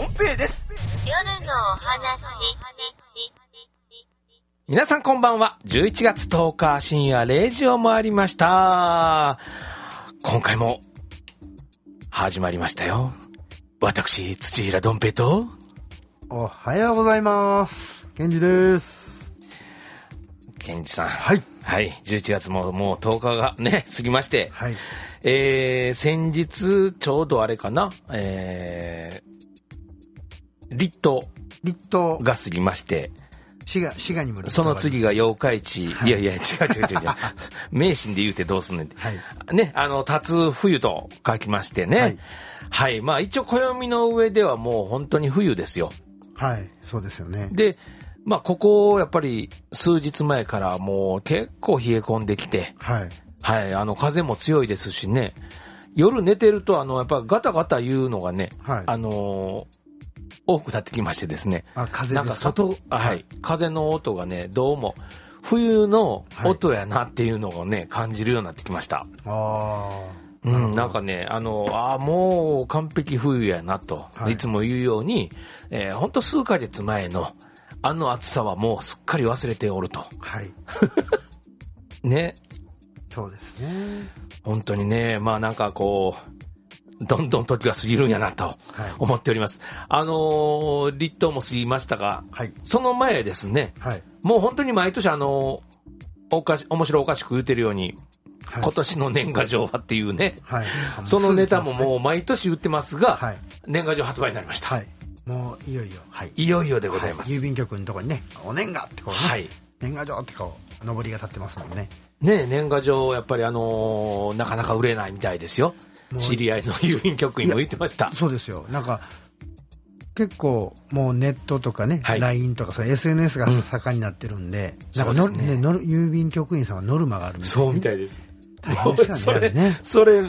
どん兵衛です。夜のお話。皆さんこんばんは。11月10日深夜0時を回りました。今回も始まりましたよ。私土平どん兵衛とおはようございます。ケンジです。ケンジさん。はい。はい。11月ももう10日がね過ぎまして。はい。先日ちょうどあれかな、立冬が過ぎまして、滋賀にも立冬が、その次が八日市、はい、違う名神で言うてどうすんねんって、はい、ね、立つ冬と書きましてね、はい、はい、まあ一応暦の上ではもう本当に冬ですよ。はい、そうですよね。で、まあここやっぱり数日前からもう結構冷え込んできて、はい。はい、風も強いですしね、夜寝てるとやっぱガタガタ言うのがね、はい、多くなってきましてですね、あ、風ですか？なんか外、はいはい、風の音がね、どうも冬の音やなっていうのをね、感じるようになってきました。はい、うん、なんかね、もう完璧冬やなと、はい、いつも言うように、ほんと数ヶ月前のあの暑さはもうすっかり忘れておると。はい、ね。そうですね。本当にね、まあなんかこうどんどん時が過ぎるんやなと思っております。はい、立冬も過ぎましたが、はい、その前ですね、はい。もう本当に毎年面白おかしく言ってるように、はい、今年の年賀状はっていうね、はい、そのネタももう毎年売ってますが、はい、年賀状発売になりました。はい、もういよいよ、はい、いよいよでございます。はい、郵便局のところにね、お年賀ってこう、ね、はい、年賀状ってこう上りが立ってますもんね。ねえ、年賀状やっぱりなかなか売れないみたいですよ。知り合いの郵便局員も言ってました。そうですよ。なんか結構もうネットとかね、はい、LINE とかそう SNS が盛んになってるんで、うん、なんかそうですね、郵便局員さんはノルマがあるみたい、ね、そうみたいです。大変ですよね、ね、それ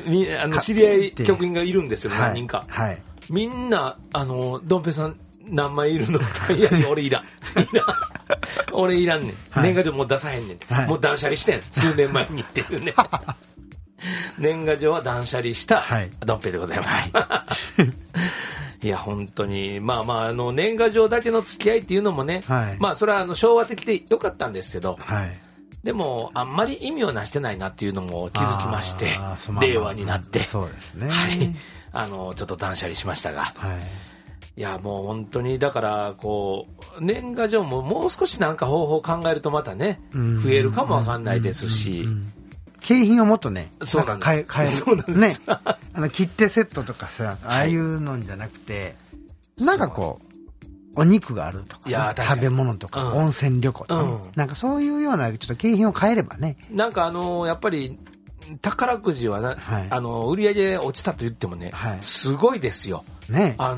知り合い局員がいるんですよ、何人か、はいはい、みんなどん兵衛さん何枚いるのとか、いや俺いらん俺いらんねん、はい、年賀状もう出さへんねん、はい、もう断捨離してん数年前にっていうね年賀状は断捨離したどん兵衛でございます、はい、いや本当にまあまあ年賀状だけの付き合いっていうのもね、はい、まあそれは昭和的でよかったんですけど、はい、でもあんまり意味をなしてないなっていうのも気づきまして、令和になって、うん、そうですね、はい、ちょっと断捨離しましたが、はい、いやもう本当にだからこう年賀状ももう少しなんか方法を考えるとまたね増えるかもわかんないですし、景品をもっとね、そうなんです、買える、そうなんです、ね、切手セットとかさ、ああいうのじゃなくて、はい、なんかこうお肉があるとか、ね、いや食べ物とか、うん、温泉旅行とか、ね、うん、なんかそういうようなちょっと景品を変えればね、なんかやっぱり宝くじはな、はい、売り上げ落ちたと言ってもね、はい、すごいですよ、ね、サ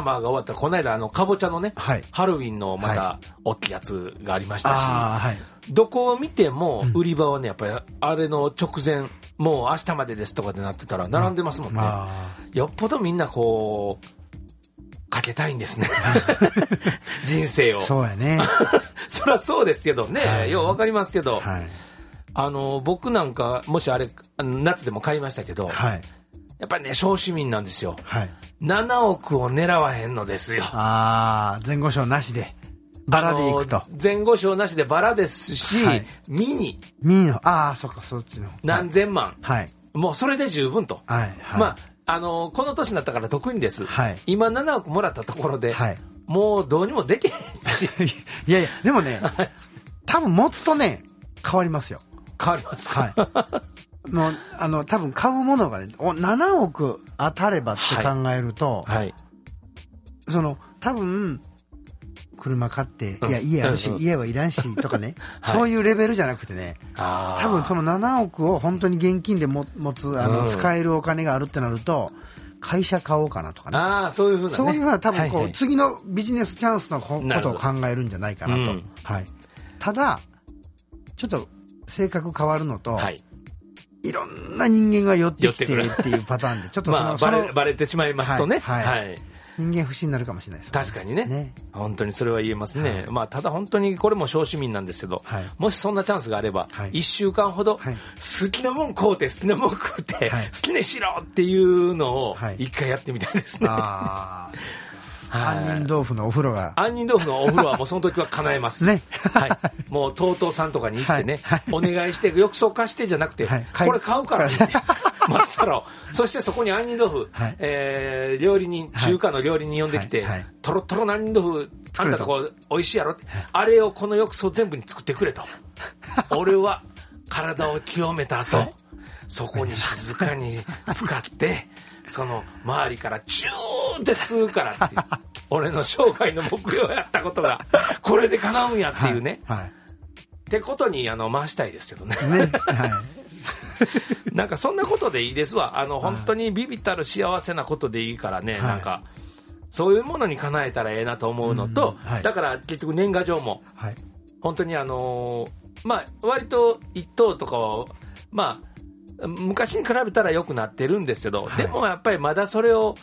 マーが終わったこの間かぼちゃのね、はい、ハロウィンのまた大きいやつがありましたし、はい、どこを見ても売り場はね、やっぱりあれの直前もう明日までですとかでなってたら並んでますもんね、うん、よっぽどみんなこうかけたいんですね人生を。そうやねそりゃそうですけどね、はい、よう分かりますけど、はい、僕なんかもしあれ夏でも買いましたけど、はい、やっぱりね小市民なんですよ、はい、7億を狙わへんのですよ。あ、前後賞なしでバラでいくと、前後賞なしでバラですし、はい、ミニの、ああそっか、そっちの何千万、はい、もうそれで十分と、はいはい、まあこの年になったから特にです、はい、今7億もらったところで、はい、もうどうにもできへんしいやいやでもね多分持つとね変わりますよ。変わりますか、はい、もう多分買うものが、ね、7億当たればって考えると、はいはい、多分車買って、うん、いや家あるし、うん、家はいらんしとかね、はい、そういうレベルじゃなくてね、多分その7億を本当に現金で持つうん、使えるお金があるってなると会社買おうかなとかね、あ、そういうふうな、ね、そういうふうな多分こう、はいはい、次のビジネスチャンスのことを考えるんじゃないかなと、うん、はい、ただちょっと性格変わるのと、はい、いろんな人間が寄ってきてっていうパターンでちょっとそのまあバレてしまいますとね、はいはいはい、人間不信になるかもしれないです、ね、確かに ね本当にそれは言えますね、はいまあ、ただ本当にこれも小市民なんですけど、はい、もしそんなチャンスがあれば、はい、1週間ほど好きなもん買うて好きなもん食うて、はい、好きにしろっていうのを一回やってみたいですね、はい杏仁豆腐のお風呂が杏仁豆腐のお風呂はもうその時は叶えますね、はい、もう TOTO さんとかに行ってね、はい、お願いして浴槽貸してじゃなくて、はい、これ買うからねまっさらをそしてそこに杏仁豆腐、はい料理人中華の料理人呼んできて、はいはい、トロトロの杏仁豆腐あんたとこ美味しいやろってあれをこの浴槽全部に作ってくれと俺は体を清めた後、はい、そこに静かに使ってその周りからチューって吸うからっていう俺の生涯の目標をやったことがこれで叶うんやっていうね、はいはい、ってことに回したいですけど ね、はい、なんかそんなことでいいですわ本当にビビたる幸せなことでいいからね、はい、なんかそういうものに叶えたらええなと思うのと、うんはい、だから結局年賀状も、はい、本当にまあ割と一等とかはまあ昔に比べたら良くなってるんですけど、はい、でもやっぱりまだそれが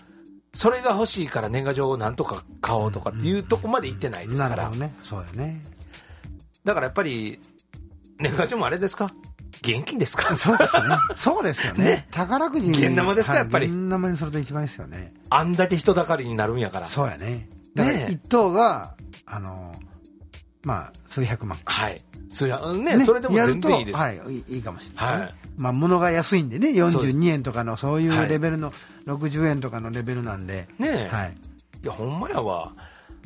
欲しいから年賀状をなんとか買おうとかっていうとこまで行ってないですから、ねそうだね、だからやっぱり年賀状もあれですか現金ですかそうですね、そうですよね、ね宝くじに現生ですかやっぱり現生にすると一番いいですよねあんだけ人だかりになるんやからそうやねだから一等が、ね、まあ数百万はいね、それでも全然いいです、はい、いいかもしれない、ねはいまあ、物が安いんでね42円とかのそういうレベルの、はい、60円とかのレベルなんでねえ、はい、いやほんまやわ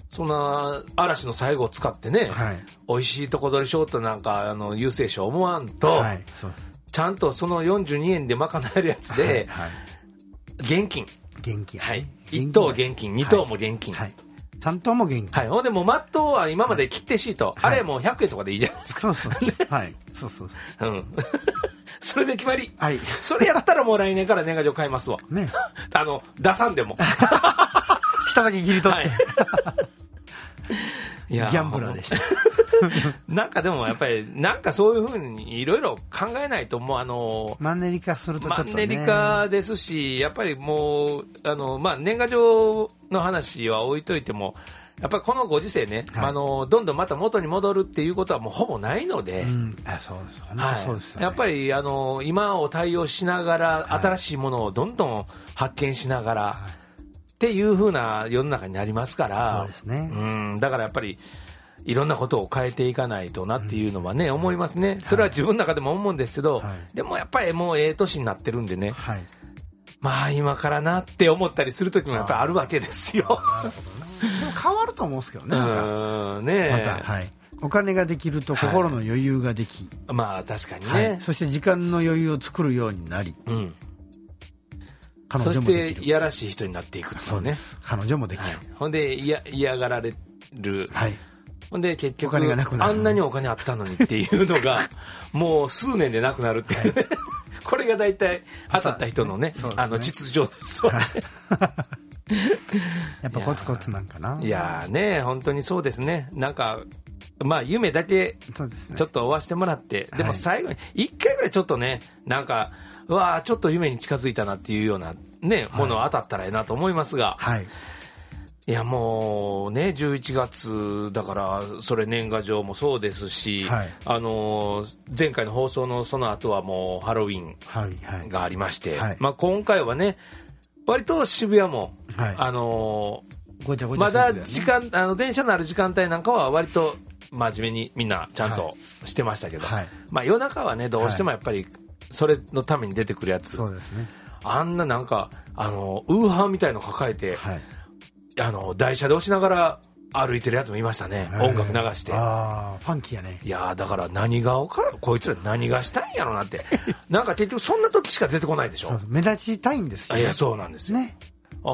そんな嵐の最後を使ってね、はい、美味しいとこ取りしようとなんか郵政省思わんと、はい、そうちゃんとその42円で賄えるやつで、はいはい、現金、はい、1等現金2等も現金、はいはい3等も現金、はい、ほんでもうマットは今まで切手シート、はい、あれもう100円とかでいいじゃないですかそうそうはいそう、うん、それで決まり、はい、それやったらもう来年から年賀状買いますわ、ね、出さんでも下だけ切り取って、はい、いやギャンブラーでしたなんかでもやっぱりなんかそういう風にいろいろ考えないともうマンネリ化するとちょっとねマンネリ化ですしやっぱりもうまあ年賀状の話は置いといてもやっぱりこのご時世ね、はい、どんどんまた元に戻るっていうことはもうほぼないので、うん、そうです、ね、やっぱり今を対応しながら新しいものをどんどん発見しながら、はい、っていう風な世の中になりますからそうですね、うん、だからやっぱりいろんなことを変えていかないとなっていうのはね、うん、思いますね、はい、それは自分の中でも思うんですけど、はい、でもやっぱりもう年になってるんでね、はい、まあ今からなって思ったりする時もやっぱあるわけですよなるほど、ね、でも変わると思うんですけど ね、また、はい、お金ができると心の余裕ができ、はい、まあ確かにね、はい、そして時間の余裕を作るようになり、うん、彼女もできるそしていやらしい人になっていくっていうね彼女もできる、はい、ほんで嫌がられるはいで結局あんなにお金あったのにっていうのがもう数年でなくなるっていう、ね、これが大体当たった人の ね、実情ですわ、ね、やっぱコツコツなんかないやね本当にそうですねなんかまあ夢だけちょっと追わせてもらってでも最後に1回ぐらいちょっとねなんかうわちょっと夢に近づいたなっていうような、ね、ものを当たったらいいなと思いますがはいいやもうね11月だからそれ年賀状もそうですし、はい、前回の放送のその後はもうハロウィンがありまして、はいはいまあ、今回はね割と渋谷も、はいごちゃごちゃまだ時間電車のある時間帯なんかは割と真面目にみんなちゃんとしてましたけど、はいまあ、夜中はねどうしてもやっぱりそれのために出てくるやつ、はい、そうですね、あんななんかウーハーみたいの抱えて、はい台車で押しながら歩いてるやつもいましたね、音楽流してあファンキーやねいやだからこいつら何がしたいんやろなってなんか結局そんな時しか出てこないでしょそう目立ちたいんですよ、ね、いやそうなんですよ、ね、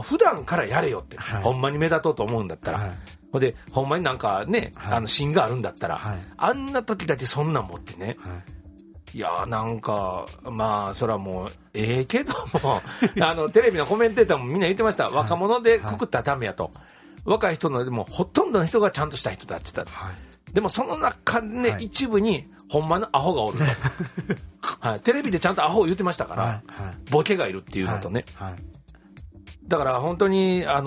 普段からやれよって、はい、ほんまに目立とうと思うんだったら、はい、でほんまになんかね、はい、芯があるんだったら、はい、あんな時だけそんなん持ってね、はいいやなんかまあそれはもうええけどもテレビのコメンテーターもみんな言ってました若者でくくったらダメやと若い人のでもほとんどの人がちゃんとした人だって言った、はい、でもその中で、ねはい、一部にほんまのアホがおると、はい、テレビでちゃんとアホを言ってましたから、はいはい、ボケがいるっていうのとね、はいはい、だから本当にまあ、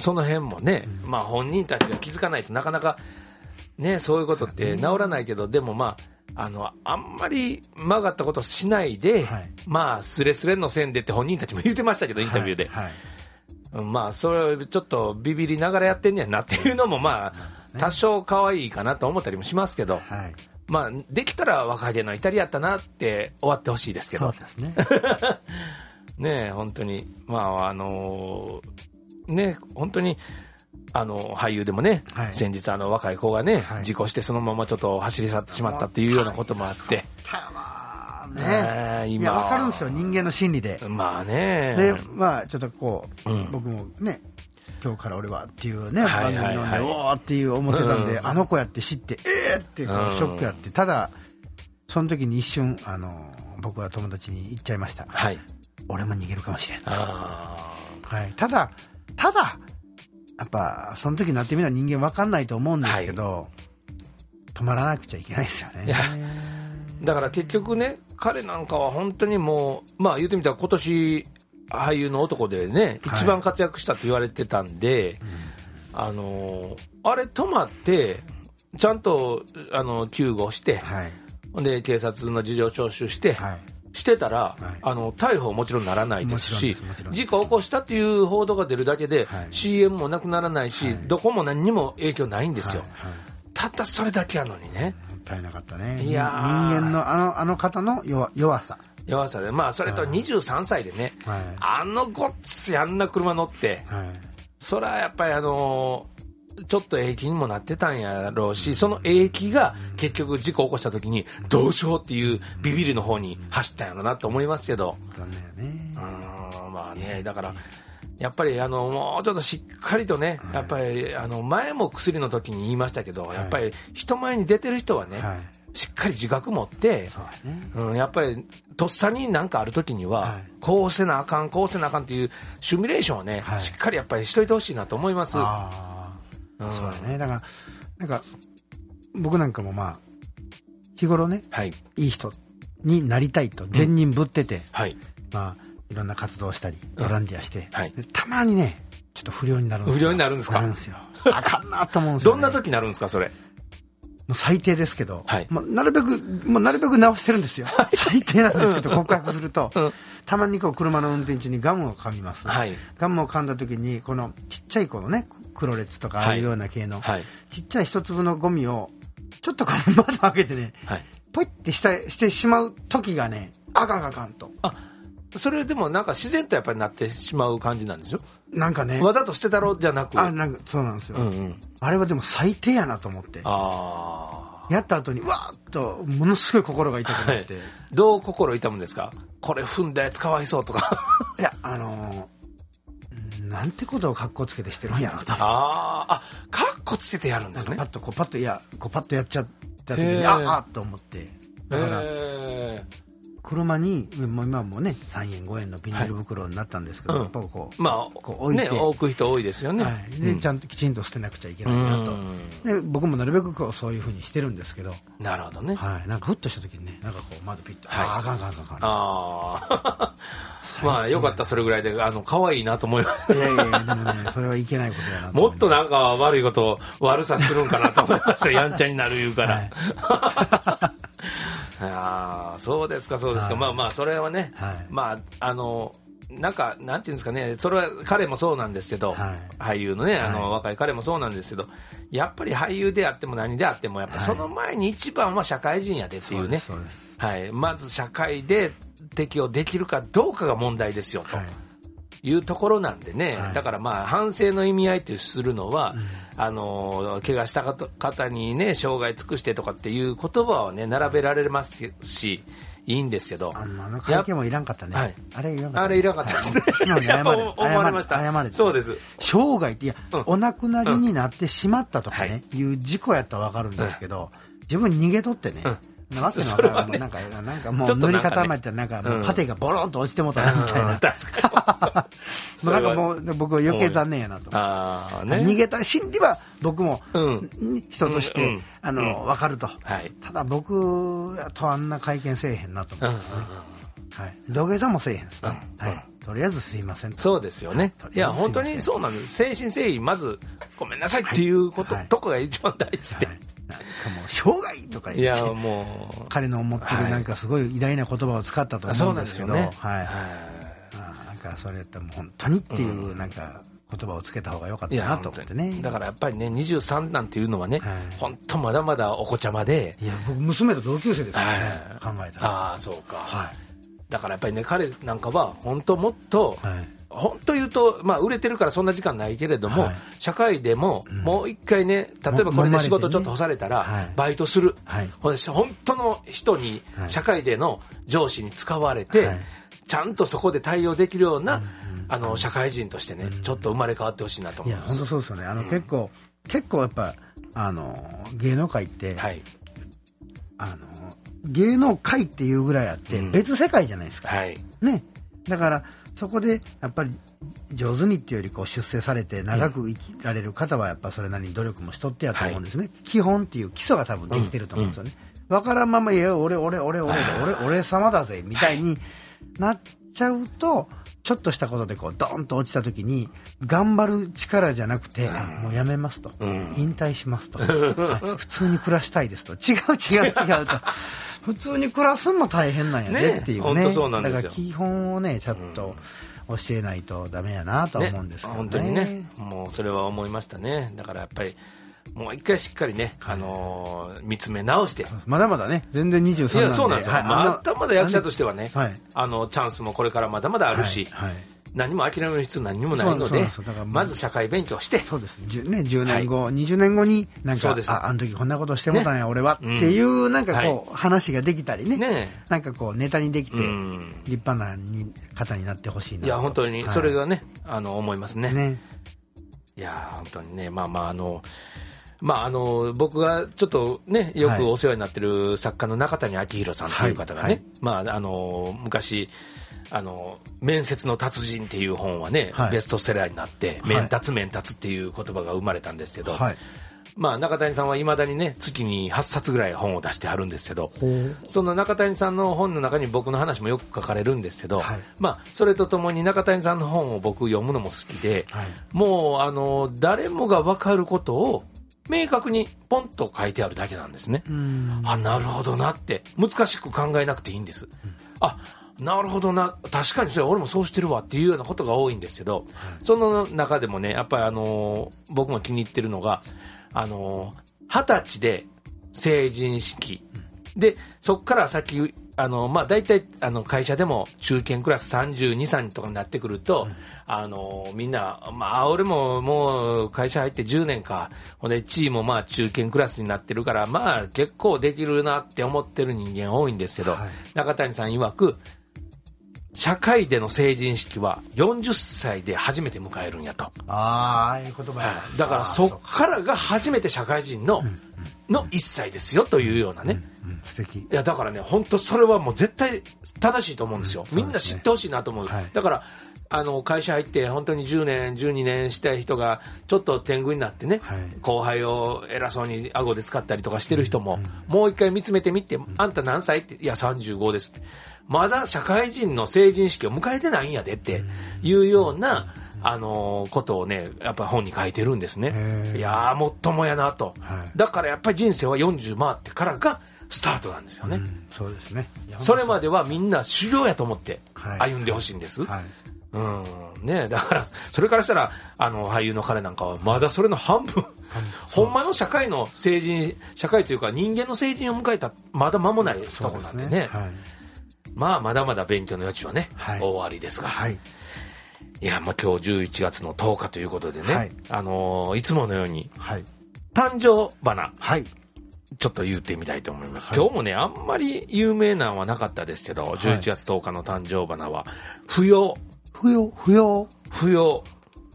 その辺もね、うん、まあ、本人たちが気づかないとなかなか、ね、そういうことって治らないけど、でもまあ、あんまり曲がったことしないで、はい、まあスレスレの線でって本人たちも言ってましたけど、インタビューで、はいはい、まあ、それをちょっとビビりながらやってんねやなっていうのも、まあ多少可愛いかなと思ったりもしますけど、はい、まあ、できたら若気の至りやったなって終わってほしいですけど、そうですねねえ、本当に、まあね、本当に俳優でもね、はい、先日若い子がね、はい、事故してそのままちょっと走り去ってしまったっていうようなこともあって、ね、いや、分かるんですよ、人間の心理で。まあね、で、まあ、ちょっとこう、うん、僕もね、今日から俺はっていうね、番組読んで、おーっていう思ってたんで、うん、あの子やって知って、ってこうショックやって、ただ、その時に一瞬、僕は友達に言っちゃいました、はい、俺も逃げるかもしれん、はい、ただ、やっぱその時になってみたら人間分かんないと思うんですけど、はい、止まらなくちゃいけないですよね。だから結局ね、彼なんかは本当にもう、まあ言ってみたら今年俳優の男でね、一番活躍したと言われてたんで、はい、あれ止まってちゃんと救護して、はい、で警察の事情聴取して、はい、してたら、はい、逮捕もちろんならないですし、事故を起こしたという報道が出るだけで、はい、CM もなくならないし、はい、どこも何にも影響ないんですよ、はいはい、たったそれだけやのにね、なかったね。いや、人間のあの方の弱さで、まあ、それと23歳でね、はい、ごっついあんな車乗って、はい、そらやっぱりちょっと影響にもなってたんやろうし、その影響が結局事故起こした時にどうしようっていうビビりの方に走ったんやろうなと思いますけど、まあね、だからやっぱりもうちょっとしっかりとね、やっぱり前も薬の時に言いましたけど、やっぱり人前に出てる人はね、しっかり自覚持って、うん、やっぱりとっさに何かある時にはこうせなあかん、こうせなあかんっていうシミュレーションをね、しっかりやっぱりしといてほしいなと思います。うん、そうだね。だからなんか僕なんかもまあ日頃ね、はい、いい人になりたいと善人ぶってて、うん、はい、まあいろんな活動をしたりボランティアして、うん、はい、たまにねちょっと不良になるんですよ。不良になるんですか。なるんですよ。あかんなと思うんですよ、ね。どんな時になるんですかそれ。もう最低ですけど、はい、もうなるべく直してるんですよ。最低なんですけど告白すると、うん、たまにこう車の運転中にガムを噛みます、はい、ガムを噛んだ時にこのちっちゃい子のね黒列とかああいうような系の、はい、ちっちゃい一粒のゴミをちょっとこう窓開けてね、はい、ポイってしてしまう時がね、あかんと。あ、それでもなんか自然とやっぱりなってしまう感じなんですよ。なんかね、わざとしてたろうじゃなく、あ、なんかそうなんですよ、うんうん、あれはでも最低やなと思って、あ、やった後にうわーっとものすごい心が痛くなって、はい、どう心痛むんですか。これ踏んだやつかわいそうとかいや、なんてことをカッコつけてしてるんやろと。あ、カッコつけてやるんですね。パッとこうパッとやっちゃった時にあっと思って、だから車に今もね3円5円のビニール袋になったんですけど、はい、やっぱこう、うん、まあ、こう置いて、ね、置く人多いですよね、はい、で、うん、ちゃんときちんと捨てなくちゃいけないなと、で僕もなるべくこうそういう風にしてるんですけど。なるほどね、はい、なんかふっとした時にね、なんかこう窓ピッと、はい、あかんあまあよかった、それぐらいで可愛いなと思いました。いやいやでもね、それはいけないことだなと。もっとなんか悪いことを悪さするんかなと思いましたやんちゃになる言うから、はいあ、そうですかそうですか、はい、まあまあそれはね、はい、まあなんていうんですかね、それは彼もそうなんですけど、はい、俳優のね、はい、若い彼もそうなんですけど、やっぱり俳優であっても何であってもやっぱその前に一番は社会人やでっていうね、はいはい、まず社会で適応できるかどうかが問題ですよというところなんでね、はい、だからまあ反省の意味合いとするのは、うん、怪我した方にね障害尽くしてとかっていう言葉はね並べられますしいいんですけど、会見もいらんかったね、はい、あれいらんかったですね、はい、思われました。謝れて、そうです。生涯って、いや、うん、お亡くなりになってしまったとかね、うん、いう事故やったら分かるんですけど、はい、自分逃げとってね、うん、わけのわからん、ね、なんかもう塗り固まってなんかもうパテがボロンと落ちてもたなみたいな、うん、確かになんかもう僕は余計残念やなと、あ、ね、逃げた心理は僕も、うん、人として、うん、分かると、はい、ただ僕とあんな会見せえへんなと思うんですね、うんうんうん、はい、土下座もせえへんですね、うん、はい、とりあえずすいませんと。そうですよね、いや本当にそうなんです、誠心誠意まずごめんなさいっていうこと、はい、とこが一番大事で、はい、なんかもう生涯とか言って、いやもう彼の思ってるなんかすごい偉大な言葉を使ったと思うんですけど、はい、そうですよね、はい、あ、なんかそれってもう本当にっていうなんか言葉をつけた方が良かったなと思ってね。だからやっぱりね、23なんていうのはね、はい、本当まだまだお子ちゃまで、いや僕娘と同級生ですよね、はい、考えたら、ああそうか、はい、だからやっぱりね、彼なんかは本当もっと、はい、本当言うと、まあ、売れてるからそんな時間ないけれども、はい、社会でも、うん、もう一回ね、例えばこれで仕事ちょっと干されたら、ね、バイトする、はい、本当の人に、はい、社会での上司に使われて、はい、ちゃんとそこで対応できるような、はい、社会人としてね、うん、ちょっと生まれ変わってほしいなと思います。いや本当そうですよね、うん、結構やっぱ芸能界って、はい、芸能界っていうぐらいあって別世界じゃないですか、うん、はい、ね、だからそこでやっぱり上手にっていうよりこう出世されて長く生きられる方はやっぱそれなりに努力もしとってやと思うんですね、はい、基本っていう基礎が多分できてると思うんですよね、うんうん、分からんまま、いや俺様だぜみたいになっちゃうと、ちょっとしたことでこうドーンと落ちた時に頑張る力じゃなくて、うん、もうやめますと、うん、引退しますと、はい、普通に暮らしたいですと、違うと普通に暮らすのも大変なんやでっていう ね、 本当そうなんですよ。だから基本をねちゃんと教えないとダメやなと思うんですけど ね、 ね、本当にね、もうそれは思いましたね。だからやっぱりもう一回しっかりね、見つめ直して、まだまだね全然23なんで、いやそうなんですよ、はい、まだまだ役者としてはね、はい、チャンスもこれからまだまだあるし、はいはい、何も諦める必要何もないの で、 まず社会勉強して、そうです、ね、10年後、はい、20年後になんか あの時こんなことしてもたんや、ね、俺はっていうなんかこう、はい、話ができたり ね、なんかこうネタにできて立派な方になってほしいなと。いや本当にそれがね、はい、思います ね。いや本当にね、まあまあ僕がちょっとねよくお世話になってる作家の中谷昭弘さんという方がね、はいはい、まあ昔面接の達人っていう本はね、はい、ベストセラーになって、はい、面達っていう言葉が生まれたんですけど、はい、まあ、中谷さんはいまだにね月に8冊ぐらい本を出してはるんですけど、その中谷さんの本の中に僕の話もよく書かれるんですけど、はい、まあ、それとともに中谷さんの本を僕読むのも好きで、はい、もう誰もが分かることを明確にポンと書いてあるだけなんですね。あ、なるほどなって、難しく考えなくていいんです、うん、あ、なるほどな、確かにそれ俺もそうしてるわっていうようなことが多いんですけど、うん、その中でもねやっぱり僕も気に入ってるのが20歳で成人式、うん、でそこから先まあ、大体会社でも中堅クラス32、3とかになってくると、うん、みんな、まあ、俺ももう会社入って10年か、ほんで地位もまあ中堅クラスになってるから、まあ、結構できるなって思ってる人間多いんですけど、はい、中谷さん曰く社会での成人式は40歳で初めて迎えるんやと。ああ、いい言葉や。だからそっからが初めて社会人の1歳ですよというようなね、うんうん、素敵。いやだからね本当それはもう絶対正しいと思うんですよ、うん、みんな知ってほしいなと思う、はい、だから会社入って本当に10年12年したい人がちょっと天狗になってね、はい、後輩を偉そうに顎で使ったりとかしてる人も、うんうん、もう一回見つめてみて、あんた何歳って、いや35ですって、まだ社会人の成人式を迎えてないんやでっていうような、うんうん、ことをねやっぱ本に書いてるんですね。いやーもっともやなと、はい、だからやっぱり人生は40回ってからがスタートなんですよね、うん、そうですね。それまではみんな修行やと思って歩んでほしいんです、はいはい、うんね、だからそれからしたら俳優の彼なんかはまだそれの半分ほんまの社会の成人、社会というか人間の成人を迎えたまだ間もないところなんで ね、はい、まあまだまだ勉強の余地はね、はい、大ありですが、はい、いやまあ今日11月の10日ということでね、はい、いつものように、はい、誕生花、はい、ちょっと言ってみたいと思います、はい、今日もねあんまり有名なんはなかったですけど、はい、11月10日の誕生花は不要っていらない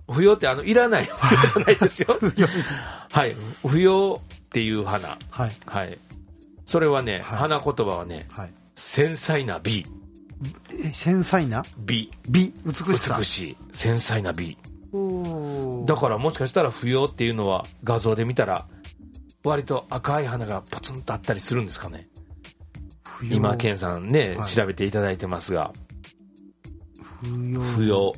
不要じゃないですよはい、不要っていう花、はい、はい、それはね、花言葉はね、繊細な美。繊細な美。美。美しさ。美しい。繊細な美。だからもしかしたら不要っていうのは画像で見たら割と赤い花がポツンとあったりするんですかね。今健さんね、はい、調べていただいてますが、不要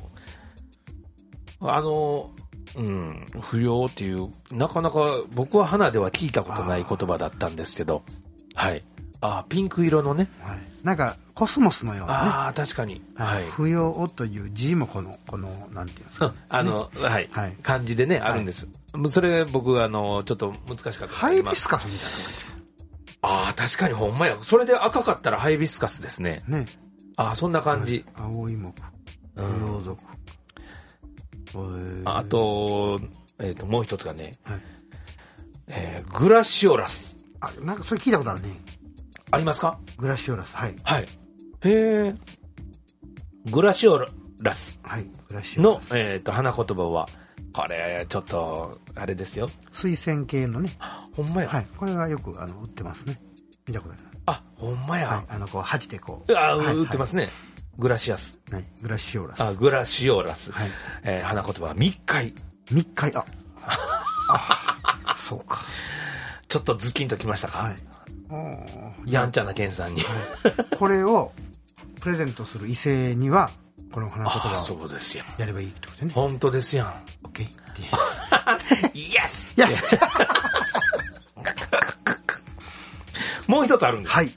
不要っていうなかなか僕は花では聞いたことない言葉だったんですけど、はい、ピンク色のね、はい、なんかコスモスのようなね、確かに、はい、不要という字もこのなんていうんですか、はい、はい、漢字でね、はい、あるんです。それ僕はちょっと難しかった。ハイビスカスみたいな。確かにほんまや。それで赤かったらハイビスカスですね。ね。そんな感じ。青い木、洋族。あと、もう一つがね、はい、グラシオラス。なんかそれ聞いたことあるね。ありますか？グラシオラス。はい。はい。へえ。グラシオラス。はい。グラシオラスの花言葉は。これちょっとあれですよ、水仙系のね。ほんまや、はい、これがよく売ってますね。見たことない。ほんまや、はい、こう鉢でこう、はい、売ってますね、はい、グラシアス、はい、グラシオラス、グラシオラス、はい、花言葉は密会。密会、そうか、ちょっとズキンときましたか、はい、やんちゃな健さんに、はい、これをプレゼントする異性にはこの花言葉をやればいいってことね。本当ですやん。オッケーって。イエス。イエス。もう一つあるんです。はい。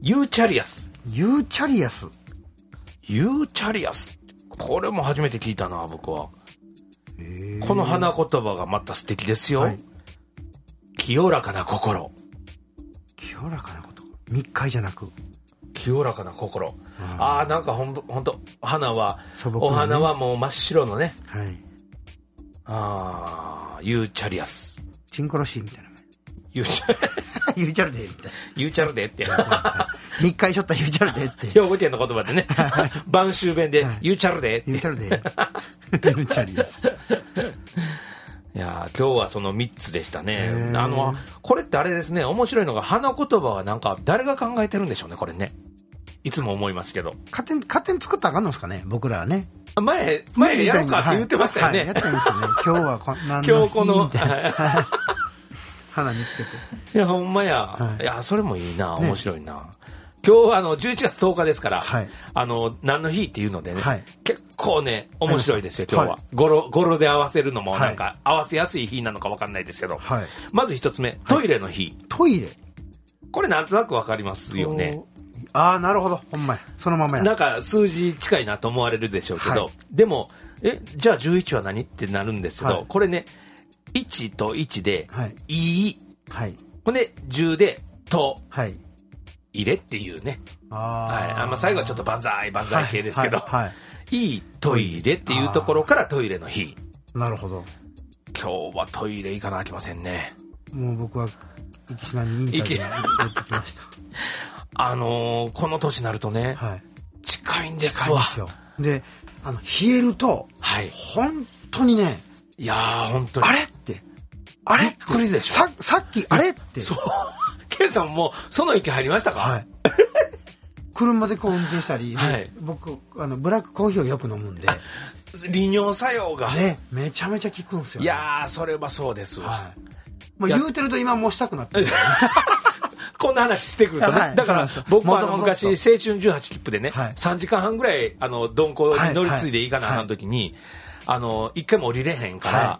ユーチャリアス。ユーチャリアス。ユーチャリアス。これも初めて聞いたな僕は。この花言葉がまた素敵ですよ。はい、清らかな心。清らかなこと。密会じゃなく。清らかな心、なんかほんと花は、ね、お花はもう真っ白のね、はい、ユーチャリアス、チンコロシーみたいな、ユーチャルデーみたいな、ユーチャルデーって密会しょったユーチャルデーって兵庫県の言葉でね、晩秋弁でユーチャルデーって、ユーチャルデー、ユーチャリアス。いや今日はその3つでしたね。これってあれですね、面白いのが花言葉はなんか誰が考えてるんでしょうね、これね。いつも思いますけど、勝手に作ったらあかんのですかね、僕らはね。前やろうかって言ってましたよね、はいはい、やったんですよね。今日はこんなの日みたいな、花見つけて、いやほんまや、はい、いやそれもいいな、面白いな、ね。今日は11月10日ですから、はい、何の日っていうのでね、はい、結構ね面白いですよ今日は、はい、語呂で合わせるのもなんか、はい、合わせやすい日なのか分かんないですけど、はい、まず一つ目、トイレの日、はい、トイレ、これなんとなく分かりますよね。なるほど、ほんまや、そのままや。なんか数字近いなと思われるでしょうけど、はい、でもじゃあ11は何ってなるんですけど、はい、これね1と1で「い」、はい、ほんで10で「と」、はい、入れっていうね。はい、最後はちょっと万歳系ですけど、はいはいはい、いいトイレっていうところからトイレの日。なるほど。今日はトイレ行かなきゃいけませんね。もう僕は息しなにインタビューに行ってきました。この年になるとね、はい、近いんですわ。近いんですよ。で、冷えると、はい、本当にね、いや本当にあれってびっくりでしょ。さっきあれって。そう。ケイさんもその息入りましたか、はい、車でこう運転したり、ね、はい、僕ブラックコーヒーをよく飲むんで利尿作用が、ね、めちゃめちゃ効くんですよ、ね、いやそれはそうですわ、はい。まあ、言うてると今もうしたくなってるこんな話してくるとね、はい、だから僕も昔青春18切符でね、はい、3時間半ぐらい鈍行に乗り継いでいかなあかん時に、はいはい、一回も降りれへんから、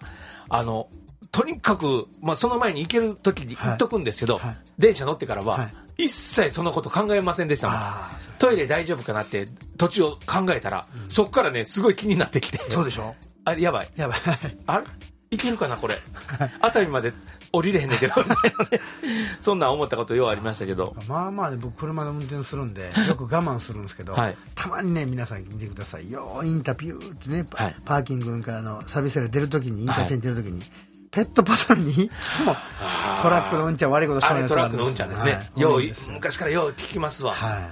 はい、とにかく、その前に行ける時に行っとくんですけど、はいはい、電車乗ってからは、はい、一切そのこと考えませんでしたもん。トイレ大丈夫かなって途中を考えたら、うん、そこからねすごい気になってきて、そうでしょ、やばいあれ行けるかなこれ熱海まで降りれへんねんけどみたいなねそんな思ったことようありましたけど、まあ僕車で運転するんでよく我慢するんですけど、はい、たまにね皆さん見てくださいよ、インタビューってね、はい、パーキングからサービスエリア出るときに、インターチェンジ出るときに、はい、ペットボトルにいつもトラックのうんちゃん悪いことしてるんですよ。あれトラックのうんちゃんですね。昔からよう聞きますわ、はい、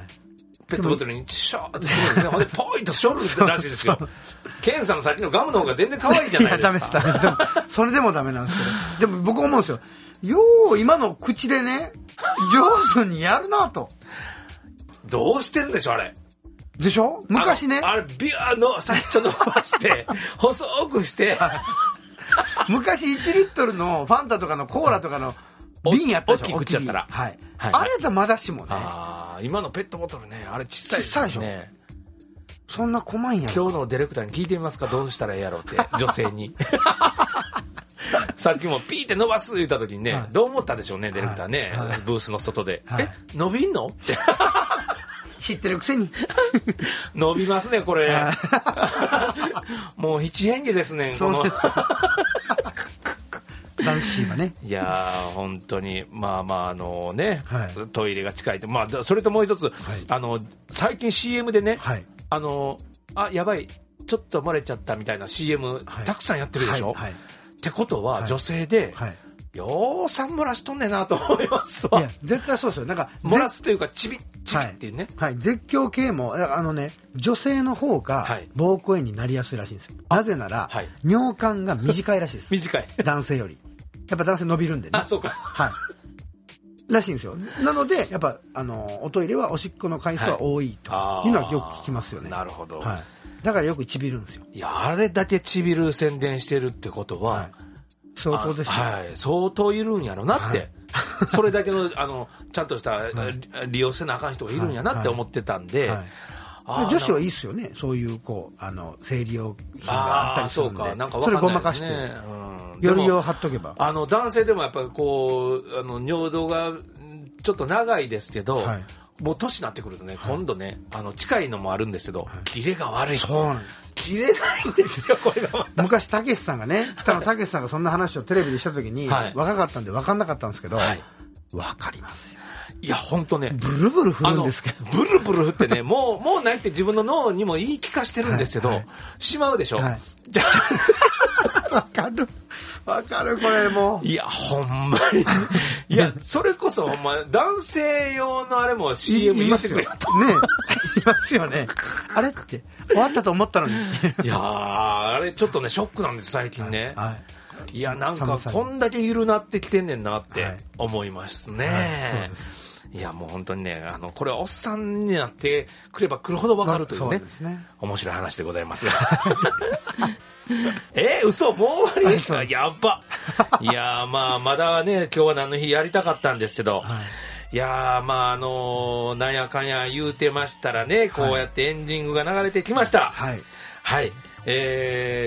ペットボトルにシャーってするんですね。ほんでポイッとしょるらしいですよ。ケンさんのさっきのガムの方が全然可愛いじゃないですか。いやダメです。それでもダメなんですけど。でも僕思うんですよ。よう今の口でね、上手にやるなと。どうしてるんでしょうあれ。でしょ昔ね。あれビューのさっちょ伸ばして細くして。昔1リットルのファンタとかのコーラとかの瓶やったでしょ。大きくちゃったら。はい。はい、あれだまだしもね。ああ今のペットボトルねあれ小さいですね。小さいでしょ。そんな細いんやろ。今日のディレクターに聞いてみますか。どうしたらええやろうって女性に。さっきもピーって伸ばす言った時にね、はい、どう思ったでしょうねディレクターね、はいはい、ブースの外で、はい、伸びんのって知ってるくせに伸びますねこれもう一変化ですねこの男子はねいや本当にまあまあね、はい、トイレが近いと、まあ、それともう一つ、はい、最近 CM でね、はい、やばいちょっと漏れちゃったみたいな CM、はい、たくさんやってるでしょ、はいはい、ってことは、はい、女性で、はい、ようさん漏らしとんねんなと思いますわ。いや絶対そうですよ。なんか漏らすというかちびちびっていうね、はいはい、絶叫系もね女性の方が膀胱炎になりやすいらしいんですよ、はい、なぜなら、はい、尿管が短いらしいです短い男性よりやっぱ男性伸びるんでね。あそうか、はいらしいんですよ。なのでやっぱおトイレはおしっこの回数は多いというのはよく聞きますよね、はい、なるほど、はい、だからよくちびるんですよ。いやあれだけちびる宣伝してるってことは、はい、相当ですね、はい、相当いるんやろなって、はい、それだけのちゃんとした、はい、利用せなあかん人がいるんやなって思ってたんで、はいはいはい、女子はいいっすよね。そういう生理用品があったりするんで、それごまかして、うん、よりを貼っとけば男性でもやっぱりこう尿道がちょっと長いですけど、はい、もう年になってくるとね、はい、今度ね近いのもあるんですけど、はい、キレが悪い。そうなんです。切れないんですよこれが。昔たけしさんがね、北野たけしさんがそんな話をテレビでした時に、はい、若かったんで分かんなかったんですけど、はい、分かりますよ。いや本当ねブルブル振るんですけどブルブル振ってねもうないって自分の脳にも言い聞かしてるんですけど、はいはい、しまうでしょ、はい、分かるこれもういやほんまにいやそれこそほんま男性用のあれも CM 言ってくれとねいますよねあれって終わったと思ったのにいやあれちょっとねショックなんです最近ね、はいはい。いやなんかこんだけ緩なってきてんねんなって思いますね、はいはい、そうです。いやもう本当にねこれはおっさんになってくればくるほど分かるという ね、 そうですね、面白い話でございます嘘もう終わりですか。やばいやまあまだね今日は何の日やりたかったんですけど、はい、いやまあなんやかんや言うてましたらね、こうやってエンディングが流れてきました、はいはい。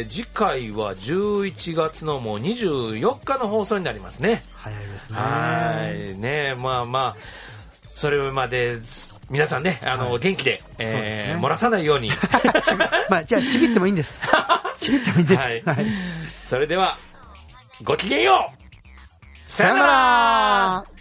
次回は11月のもう24日の放送になりますね。早いですね。はいね、まあまあそれまで皆さんねはい、元気で、ね、漏らさないようにまあじゃあちびってもいいんですちびってもいいんです、はいはい、それではごきげんようさよなら。